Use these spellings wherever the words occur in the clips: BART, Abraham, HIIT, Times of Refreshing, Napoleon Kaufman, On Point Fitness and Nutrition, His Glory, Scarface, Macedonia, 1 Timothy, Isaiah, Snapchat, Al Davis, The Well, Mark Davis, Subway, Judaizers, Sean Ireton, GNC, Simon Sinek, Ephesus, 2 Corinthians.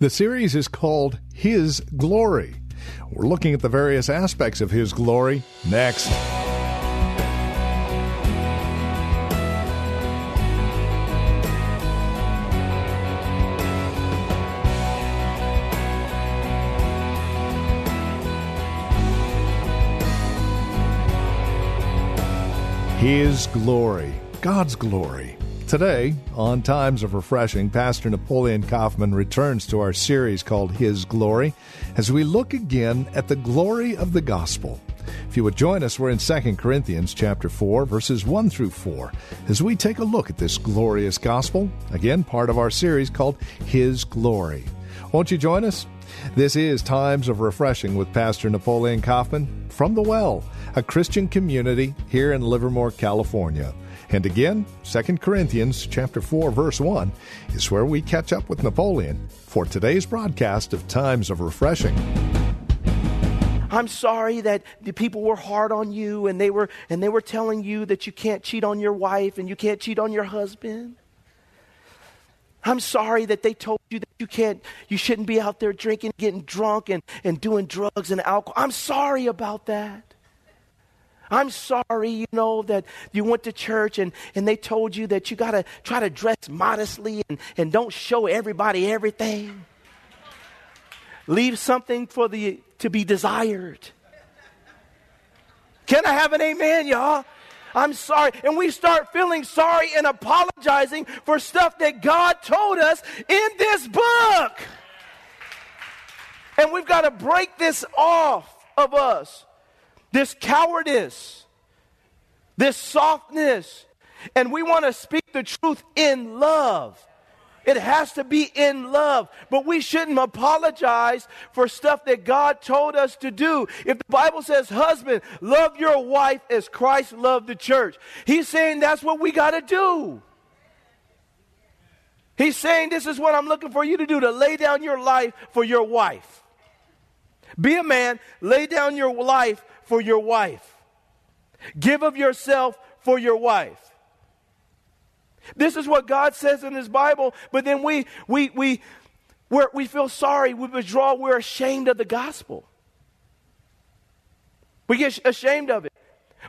The series is called His Glory. We're looking at the various aspects of His glory next. His glory, God's glory. Today, on Times of Refreshing, Pastor Napoleon Kaufman returns to our series called His Glory as we look again at the glory of the gospel. If you would join us, we're in 2 Corinthians chapter 4, verses 1 through 4, as we take a look at this glorious gospel, again, part of our series called His Glory. Won't you join us? This is Times of Refreshing with Pastor Napoleon Kaufman from The Well, a Christian community here in Livermore, California. And again, 2 Corinthians chapter 4, verse 1 is where we catch up with Napoleon for today's broadcast of Times of Refreshing. I'm sorry that the people were hard on you and they were telling you that you can't cheat on your wife and you can't cheat on your husband. I'm sorry that they told you that you shouldn't be out there drinking, getting drunk and doing drugs and alcohol. I'm sorry about that. I'm sorry, that you went to church and they told you that you got to try to dress modestly and don't show everybody everything. Leave something to be desired. Can I have an amen, y'all? I'm sorry. And we start feeling sorry and apologizing for stuff that God told us in this book. And we've got to break this off of us. This cowardice, this softness, and we want to speak the truth in love. It has to be in love, but we shouldn't apologize for stuff that God told us to do. If the Bible says, husband, love your wife as Christ loved the church, he's saying that's what we got to do. He's saying this is what I'm looking for you to do, to lay down your life for your wife. Be a man, lay down your life for your wife. Give of yourself for your wife. This is what God says in His Bible, but then we feel sorry, we withdraw, we're ashamed of the gospel. We get ashamed of it.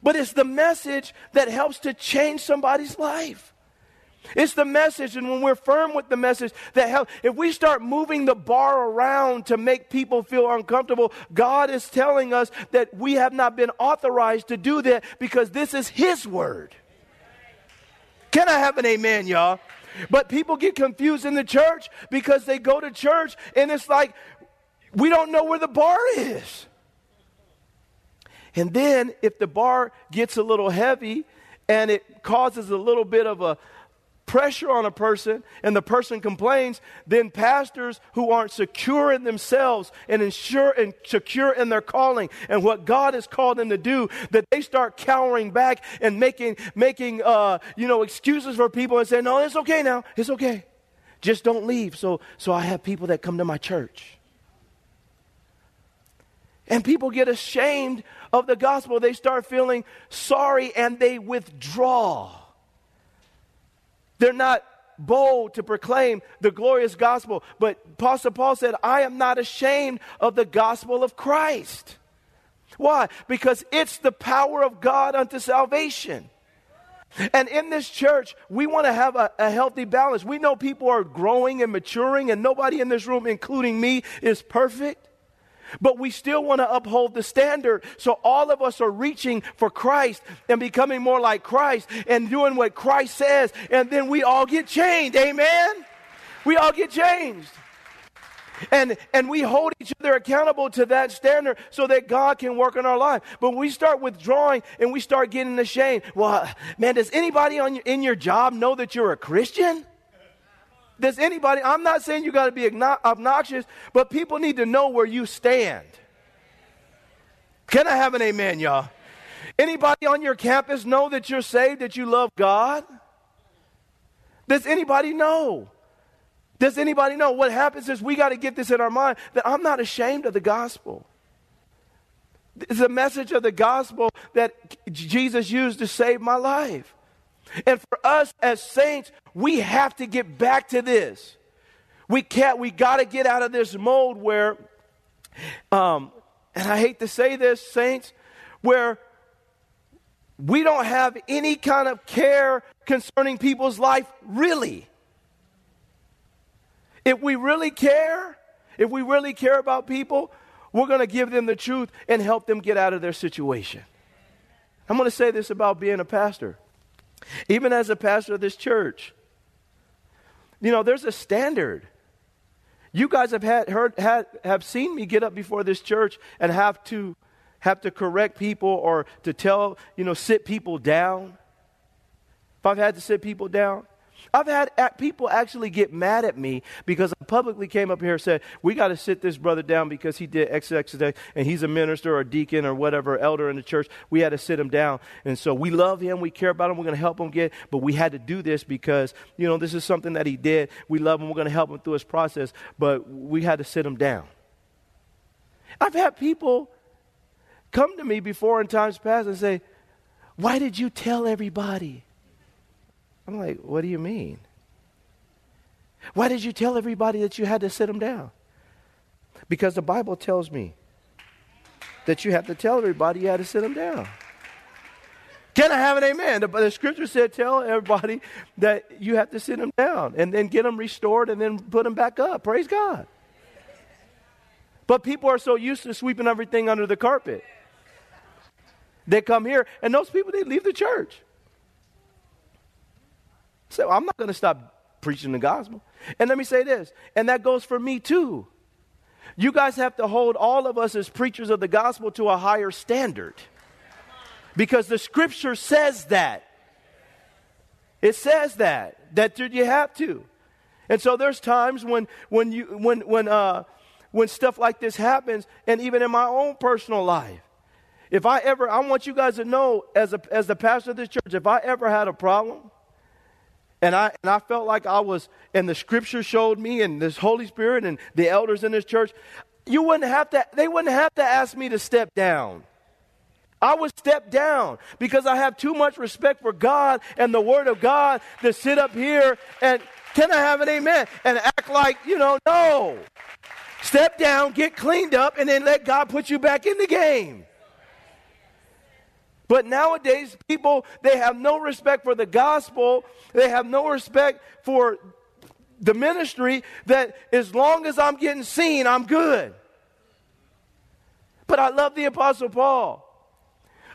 But it's the message that helps to change somebody's life. It's the message, and when we're firm with the message, that helps. If we start moving the bar around to make people feel uncomfortable, God is telling us that we have not been authorized to do that because this is His word. Can I have an amen, y'all? But people get confused in the church because they go to church, and it's like, we don't know where the bar is. And then if the bar gets a little heavy and it causes a little bit of a pressure on a person and the person complains, then pastors who aren't secure in themselves and secure in their calling and what God has called them to do, that they start cowering back and making excuses for people and saying, no, it's okay now. It's okay. Just don't leave. So I have people that come to my church. And people get ashamed of the gospel. They start feeling sorry and they withdraw. They're not bold to proclaim the glorious gospel. But Apostle Paul said, I am not ashamed of the gospel of Christ. Why? Because it's the power of God unto salvation. And in this church, we want to have a healthy balance. We know people are growing and maturing, and nobody in this room, including me, is perfect. But we still want to uphold the standard, so all of us are reaching for Christ and becoming more like Christ and doing what Christ says, and then we all get changed. Amen? We all get changed. And we hold each other accountable to that standard so that God can work in our life. But when we start withdrawing and we start getting ashamed, well, man, does anybody in your job know that you're a Christian? Does anybody, I'm not saying you got to be obnoxious, but people need to know where you stand. Can I have an amen, y'all? Anybody on your campus know that you're saved, that you love God? Does anybody know? Does anybody know? What happens is we got to get this in our mind that I'm not ashamed of the gospel. It's a message of the gospel that Jesus used to save my life. And for us as saints, we have to get back to this. We got to get out of this mode where, and I hate to say this, saints, where we don't have any kind of care concerning people's life, really. If we really care about people, we're going to give them the truth and help them get out of their situation. I'm going to say this about being a pastor. Even as a pastor of this church, you know, there's a standard. You guys have seen me get up before this church and have to correct people or to tell, you know, sit people down. If I've had to sit people down, I've had people actually get mad at me because I publicly came up here and said, we got to sit this brother down because he did X, and he's a minister or a deacon or whatever, elder in the church. We had to sit him down. And so we love him. We care about him. We're going to help him get, but we had to do this because, you know, this is something that he did. We love him. We're going to help him through his process, but we had to sit him down. I've had people come to me before in times past and say, why did you tell everybody? I'm like, what do you mean? Why did you tell everybody that you had to sit them down? Because the Bible tells me that you have to tell everybody you had to sit them down. Can I have an amen? The scripture said tell everybody that you have to sit them down and then get them restored and then put them back up. Praise God. But people are so used to sweeping everything under the carpet. They come here, and those people, they leave the church. So I'm not going to stop preaching the gospel. And let me say this, and that goes for me too. You guys have to hold all of us as preachers of the gospel to a higher standard. Because the scripture says that. It says that you have to. And so there's times when stuff like this happens, and even in my own personal life. If I want you guys to know, as the pastor of this church, if I ever had a problem, and I felt like I was, and the scripture showed me, and this Holy Spirit and the elders in this church, they wouldn't have to ask me to step down. I would step down because I have too much respect for God and the Word of God to sit up here and, can I have an amen? And act like, you know, no. Step down, get cleaned up, and then let God put you back in the game. But nowadays, people, they have no respect for the gospel. They have no respect for the ministry, that as long as I'm getting seen, I'm good. But I love the Apostle Paul.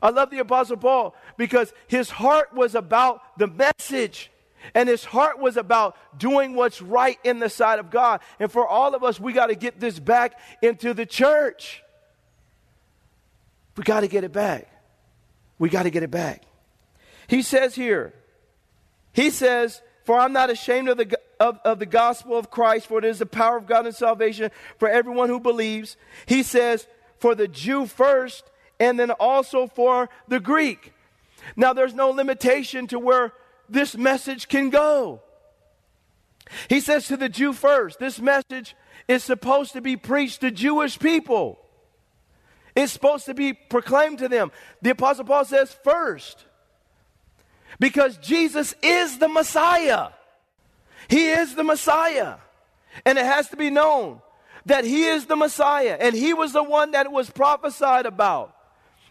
I love the Apostle Paul because his heart was about the message. And his heart was about doing what's right in the sight of God. And for all of us, we got to get this back into the church. We got to get it back. We got to get it back. He says here, for I'm not ashamed of the gospel of Christ, for it is the power of God and salvation for everyone who believes. He says, for the Jew first, and then also for the Greek. Now, there's no limitation to where this message can go. He says to the Jew first, this message is supposed to be preached to Jewish people. It's supposed to be proclaimed to them. The Apostle Paul says first, because Jesus is the Messiah. He is the Messiah. And it has to be known that he is the Messiah. And he was the one that it was prophesied about.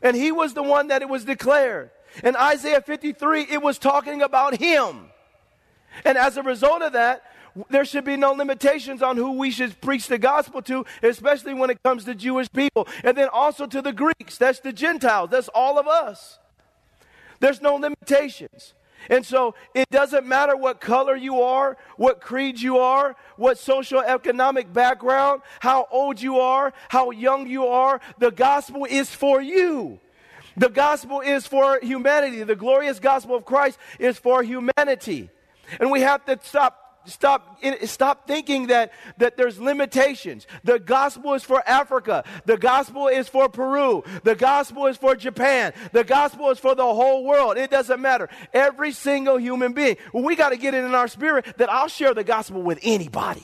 And he was the one that it was declared. In Isaiah 53, it was talking about him. And as a result of that, there should be no limitations on who we should preach the gospel to, especially when it comes to Jewish people. And then also to the Greeks. That's the Gentiles. That's all of us. There's no limitations. And so it doesn't matter what color you are, what creed you are, what socioeconomic background, how old you are, how young you are. The gospel is for you. The gospel is for humanity. The glorious gospel of Christ is for humanity. And we have to stop Stop thinking that there's limitations. The gospel is for Africa. The gospel is for Peru. The gospel is for Japan. The gospel is for the whole world. It doesn't matter. Every single human being. Well, we got to get it in our spirit that I'll share the gospel with anybody.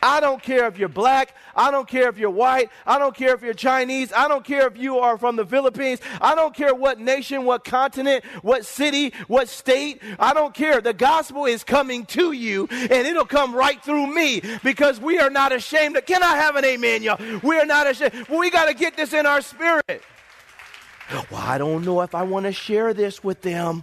I don't care if you're black. I don't care if you're white. I don't care if you're Chinese. I don't care if you are from the Philippines. I don't care what nation, what continent, what city, what state. I don't care. The gospel is coming to you, and it'll come right through me because we are not ashamed. Can I have an amen, y'all? We are not ashamed. We got to get this in our spirit. Well, I don't know if I want to share this with them.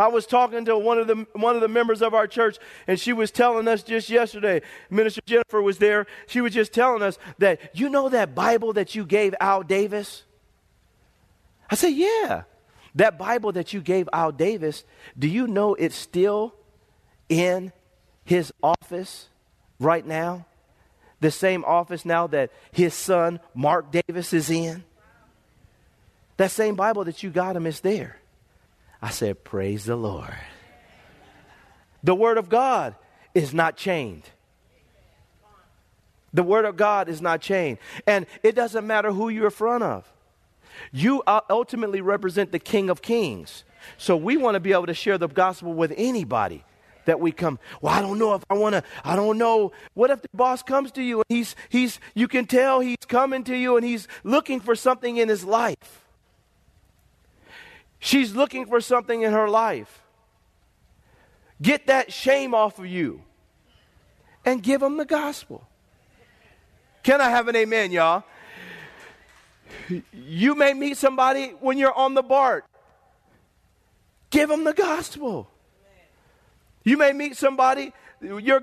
I was talking to one of the members of our church, and she was telling us just yesterday, Minister Jennifer was there, she was just telling us that, you know that Bible that you gave Al Davis? I said, yeah. That Bible that you gave Al Davis, do you know it's still in his office right now? The same office now that his son, Mark Davis, is in? That same Bible that you got him is there. I said, praise the Lord. The Word of God is not chained. The Word of God is not chained. And it doesn't matter who you're in front of. You ultimately represent the King of Kings. So we want to be able to share the gospel with anybody that we come. Well, I don't know if I want to. I don't know. What if the boss comes to you and he's you can tell he's coming to you and he's looking for something in his life. She's looking for something in her life. Get that shame off of you and give them the gospel. Can I have an amen, y'all? You may meet somebody when you're on the BART. Give them the gospel. You may meet somebody. Your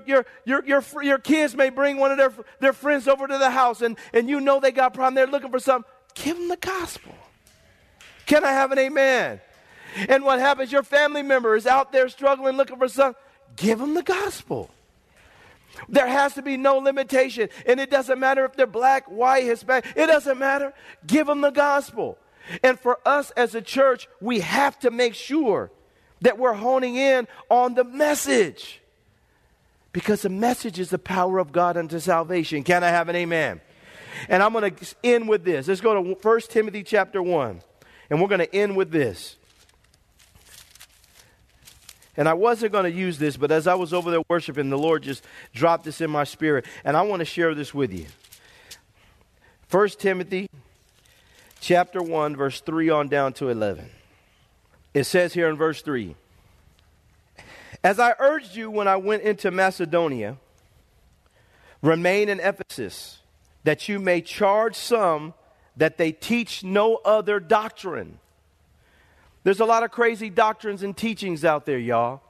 kids may bring one of their friends over to the house and you know they got a problem. They're looking for something. Give them the gospel. Can I have an amen? And what happens, your family member is out there struggling, looking for something. Give them the gospel. There has to be no limitation. And it doesn't matter if they're black, white, Hispanic. It doesn't matter. Give them the gospel. And for us as a church, we have to make sure that we're honing in on the message. Because the message is the power of God unto salvation. Can I have an amen? And I'm going to end with this. Let's go to 1 Timothy chapter 1. And we're going to end with this. And I wasn't going to use this, but as I was over there worshiping, the Lord just dropped this in my spirit. And I want to share this with you. 1 Timothy chapter 1, verse 3 on down to 11. It says here in verse 3, as I urged you when I went into Macedonia, remain in Ephesus, that you may charge some that they teach no other doctrine. There's a lot of crazy doctrines and teachings out there, y'all.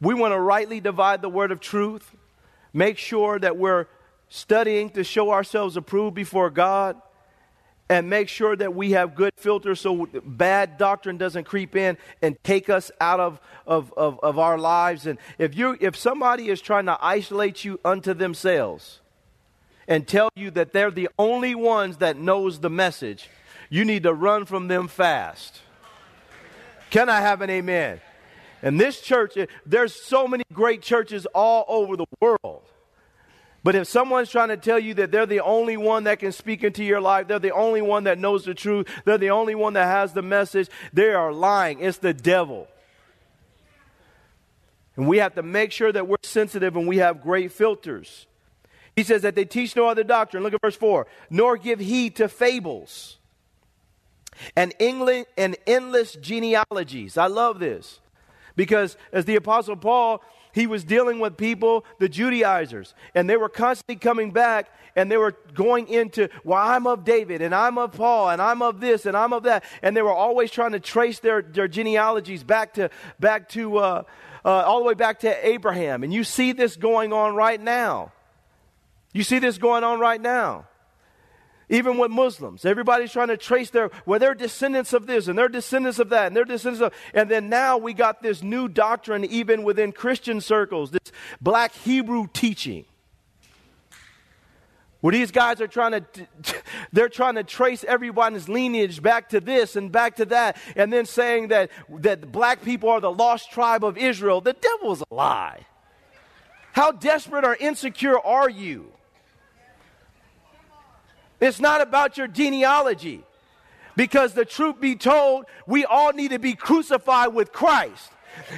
We want to rightly divide the word of truth. Make sure that we're studying to show ourselves approved before God. And make sure that we have good filters so bad doctrine doesn't creep in and take us out of our lives. And if somebody is trying to isolate you unto themselves and tell you that they're the only ones that knows the message, you need to run from them fast. Can I have an amen? And this church, there's so many great churches all over the world. But if someone's trying to tell you that they're the only one that can speak into your life, they're the only one that knows the truth, they're the only one that has the message, they are lying. It's the devil. And we have to make sure that we're sensitive and we have great filters. He says that they teach no other doctrine. Look at verse 4. Nor give heed to fables and endless genealogies. I love this. Because as the Apostle Paul, he was dealing with people, the Judaizers. And they were constantly coming back and they were going into, well, I'm of David and I'm of Paul and I'm of this and I'm of that. And they were always trying to trace their genealogies all the way back to Abraham. And you see this going on right now. You see this going on right now. Even with Muslims, everybody's trying to trace they're descendants of this and they're descendants of that and they're descendants of. And then now we got this new doctrine even within Christian circles, this black Hebrew teaching. Well, these guys are trying to trace everyone's lineage back to this and back to that, and then saying that black people are the lost tribe of Israel. The devil's a lie. How desperate or insecure are you? It's not about your genealogy, because the truth be told, we all need to be crucified with Christ.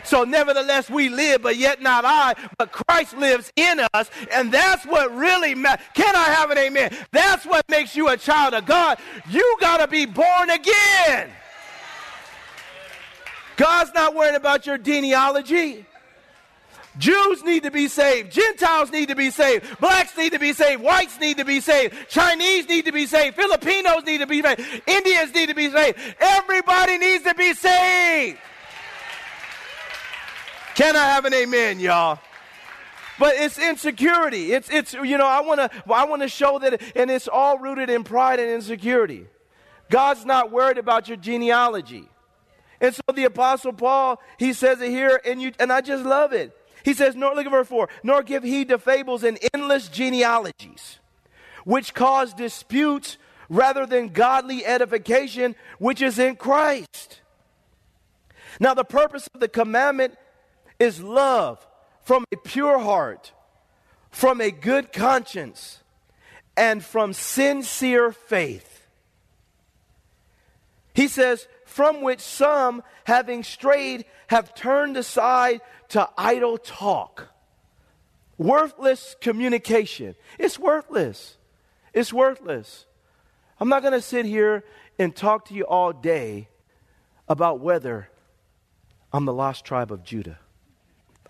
So nevertheless we live, but yet not I, but Christ lives in us. And that's what really matters. Can I have an amen? That's what makes you a child of God. You got to be born again. God's not worried about your genealogy. Jews need to be saved. Gentiles need to be saved. Blacks need to be saved. Whites need to be saved. Chinese need to be saved. Filipinos need to be saved. Indians need to be saved. Everybody needs to be saved. Can I have an amen, y'all? But it's insecurity. I want to show that, and it's all rooted in pride and insecurity. God's not worried about your genealogy. And so the Apostle Paul, he says it here, and I just love it. He says, look at verse 4, nor give heed to fables and endless genealogies, which cause disputes rather than godly edification, which is in Christ. Now the purpose of the commandment is love from a pure heart, from a good conscience, and from sincere faith. He says, from which some, having strayed, have turned aside to idle talk. Worthless communication. It's worthless. It's worthless. I'm not going to sit here and talk to you all day about whether I'm the lost tribe of Judah.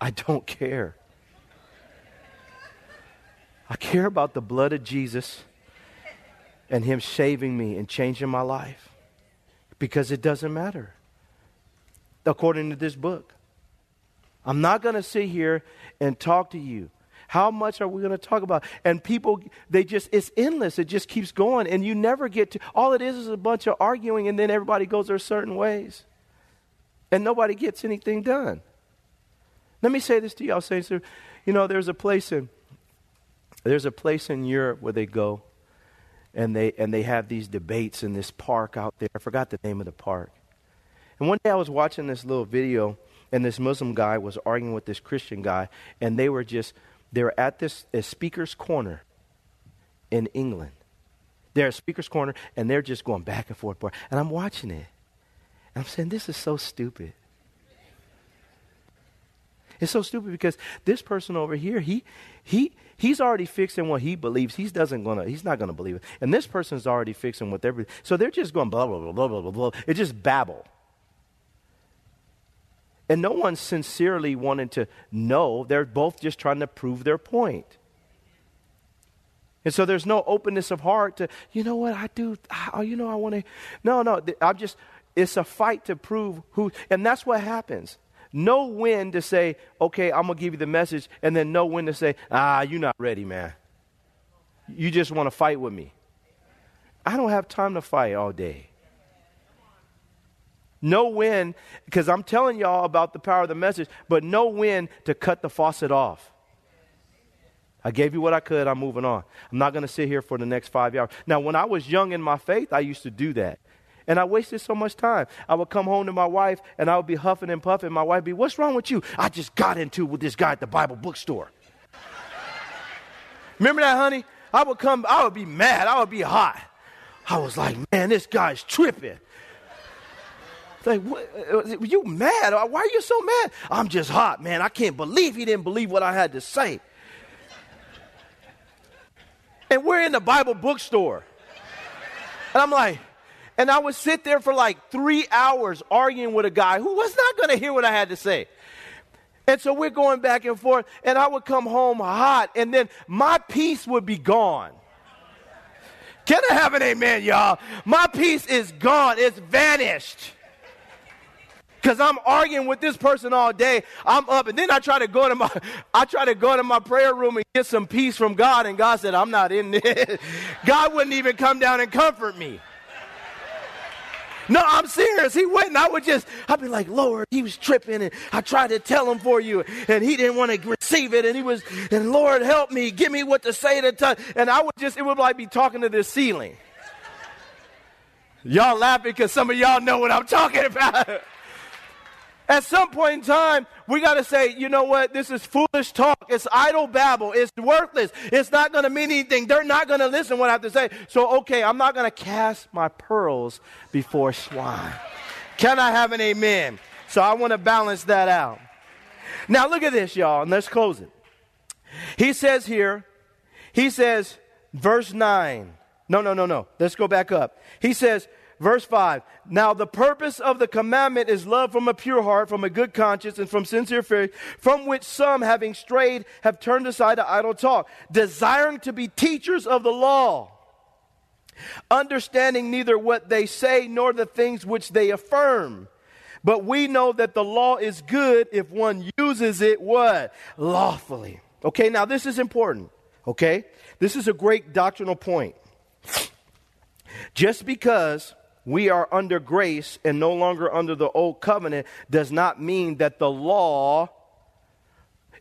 I don't care. I care about the blood of Jesus and him saving me and changing my life, because it doesn't matter according to this book. I'm not going to sit here and talk to you. How much are we going to talk about? And people, it's endless. It just keeps going, and you never get to, all it is a bunch of arguing, and then everybody goes their certain ways and nobody gets anything done. Let me say this to y'all, saints. You know, there's a place in Europe where they go, and they have these debates in this park out there. I forgot the name of the park. And one day I was watching this little video, and this Muslim guy was arguing with this Christian guy, and they were at this speaker's corner in England. They're at speaker's corner, and they're just going back and forth. And I'm watching it, and I'm saying, this is so stupid. It's so stupid, because this person over here, he's already fixing what he believes. He's not gonna believe it. And this person's already fixing what they're believing. So they're just going blah, blah, blah, blah, blah, blah, blah. It's just babble. And no one's sincerely wanting to know. They're both just trying to prove their point. And so there's no openness of heart to, you know what, I do, you know, I want to, no, I'm just, it's a fight to prove who, and that's what happens. Know when to say, okay, I'm going to give you the message, and then know when to say, you're not ready, man. You just want to fight with me. I don't have time to fight all day. Know when, because I'm telling y'all about the power of the message, but know when to cut the faucet off. I gave you what I could. I'm moving on. I'm not going to sit here for the next 5 hours. Now, when I was young in my faith, I used to do that. And I wasted so much time. I would come home to my wife, and I would be huffing and puffing. My wife would be, what's wrong with you? I just got into with this guy at the Bible bookstore. Remember that, honey? I would be mad. I would be hot. I was like, man, this guy's tripping. Like, what, you mad? Why are you so mad? I'm just hot, man. I can't believe he didn't believe what I had to say. And we're in the Bible bookstore. And I'm like, and I would sit there for like 3 hours arguing with a guy who was not going to hear what I had to say. And so we're going back and forth, and I would come home hot, and then my peace would be gone. Can I have an amen, y'all? My peace is gone. It's vanished. Because I'm arguing with this person all day. I'm up, and then I try to go to my prayer room and get some peace from God, and God said, I'm not in this. God wouldn't even come down and comfort me. No, I'm serious. He wouldn't. I'd be like, Lord, he was tripping, and I tried to tell him for you, and he didn't want to receive it, and and Lord, help me, give me what to say to touch. And it would like be talking to this ceiling. Y'all laughing because some of y'all know what I'm talking about. At some point in time, we got to say, you know what? This is foolish talk. It's idle babble. It's worthless. It's not going to mean anything. They're not going to listen to what I have to say. So, okay, I'm not going to cast my pearls before swine. Can I have an amen? So I want to balance that out. Now, look at this, y'all, and let's close it. He says here, verse 9. No. Let's go back up. He says, verse 5, now the purpose of the commandment is love from a pure heart, from a good conscience, and from sincere fear, from which some, having strayed, have turned aside to idle talk, desiring to be teachers of the law, understanding neither what they say nor the things which they affirm. But we know that the law is good if one uses it, what? Lawfully. Okay, now this is important, okay? This is a great doctrinal point. Just because we are under grace and no longer under the old covenant does not mean that the law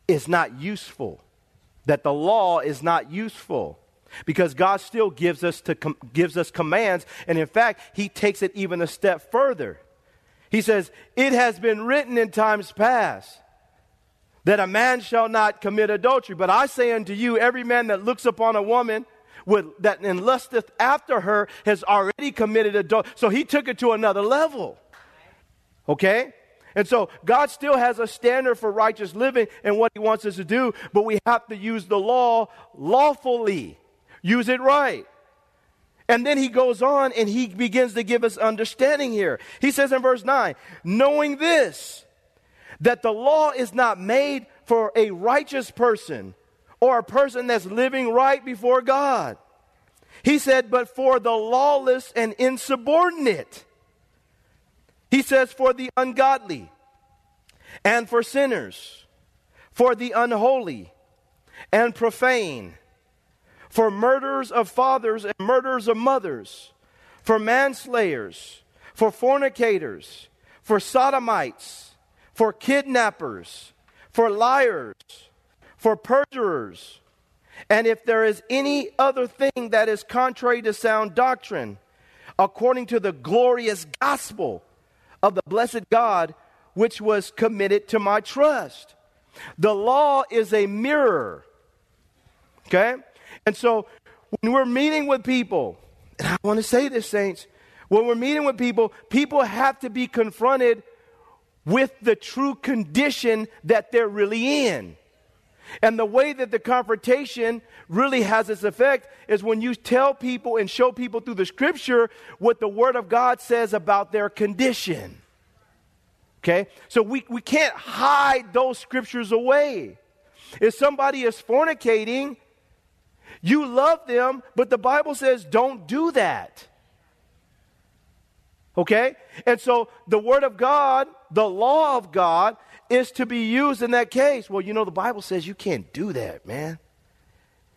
is not useful. That the law is not useful. Because God still gives us commands. And in fact, he takes it even a step further. He says, it has been written in times past that a man shall not commit adultery. But I say unto you, every man that looks upon a woman and lusteth after her has already committed adultery. So he took it to another level. Okay? And so God still has a standard for righteous living and what he wants us to do, but we have to use the law lawfully. Use it right. And then he goes on and he begins to give us understanding here. He says in verse 9, knowing this, that the law is not made for a righteous person, or a person that's living right before God. He said, but for the lawless and insubordinate. He says, for the ungodly and for sinners, for the unholy and profane, for murderers of fathers and murderers of mothers, for manslayers, for fornicators, for sodomites, for kidnappers, for liars, for perjurers, and if there is any other thing that is contrary to sound doctrine, according to the glorious gospel of the blessed God, which was committed to my trust. The law is a mirror. Okay? And so, when we're meeting with people, and I want to say this, saints, when we're meeting with people, people have to be confronted with the true condition that they're really in. And the way that the confrontation really has its effect is when you tell people and show people through the scripture what the word of God says about their condition. Okay? So we can't hide those scriptures away. If somebody is fornicating, you love them, but the Bible says don't do that. Okay? And so the word of God, the law of God, is to be used in that case. Well, you know, the Bible says you can't do that, man.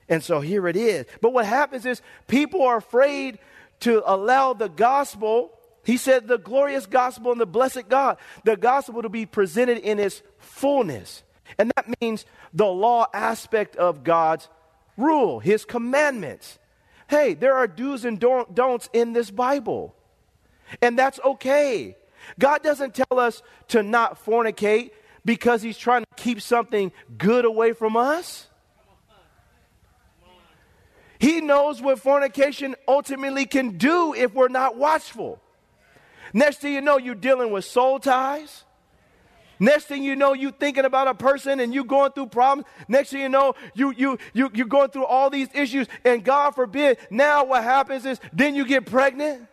And so here it is. But what happens is people are afraid to allow the gospel. He said the glorious gospel and the blessed God, the gospel to be presented in its fullness. And that means the law aspect of God's rule, his commandments. Hey, there are do's and don'ts in this Bible. And that's okay. God doesn't tell us to not fornicate because he's trying to keep something good away from us. He knows what fornication ultimately can do if we're not watchful. Next thing you know, you're dealing with soul ties. Next thing you know, you're thinking about a person and you're going through problems. Next thing you know, you're going through all these issues. And God forbid, now what happens is then you get pregnant.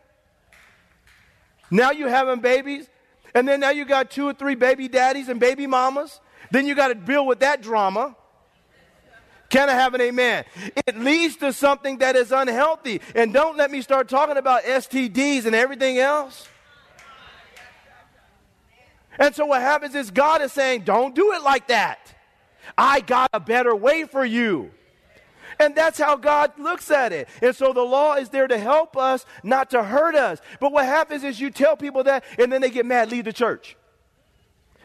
Now you're having babies, and then now you got 2 or 3 baby daddies and baby mamas. Then you got to deal with that drama. Can I have an amen? It leads to something that is unhealthy. And don't let me start talking about STDs and everything else. And so what happens is God is saying, don't do it like that. I got a better way for you. And that's how God looks at it. And so the law is there to help us, not to hurt us. But what happens is you tell people that, and then they get mad, leave the church.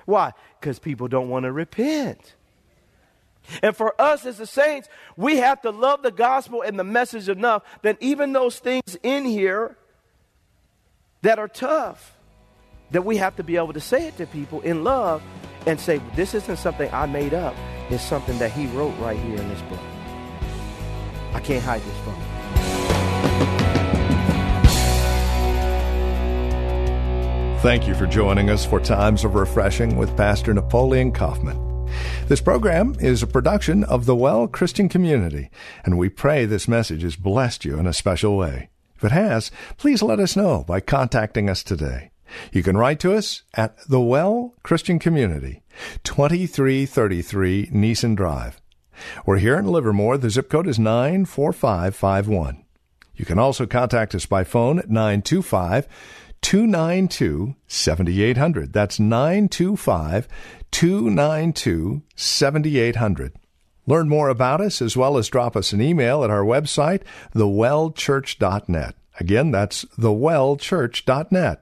Why? Because people don't want to repent. And for us as the saints, we have to love the gospel and the message enough that even those things in here that are tough, that we have to be able to say it to people in love and say, this isn't something I made up. It's something that he wrote right here in this book. I can't hide this from you. Thank you for joining us for Times of Refreshing with Pastor Napoleon Kaufman. This program is a production of the Well Christian Community, and we pray this message has blessed you in a special way. If it has, please let us know by contacting us today. You can write to us at the Well Christian Community, 2333 Neeson Drive. We're here in Livermore. The zip code is 94551. You can also contact us by phone at 925-292-7800. That's 925-292-7800. Learn more about us as well as drop us an email at our website, thewellchurch.net. Again, that's thewellchurch.net.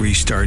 Three-star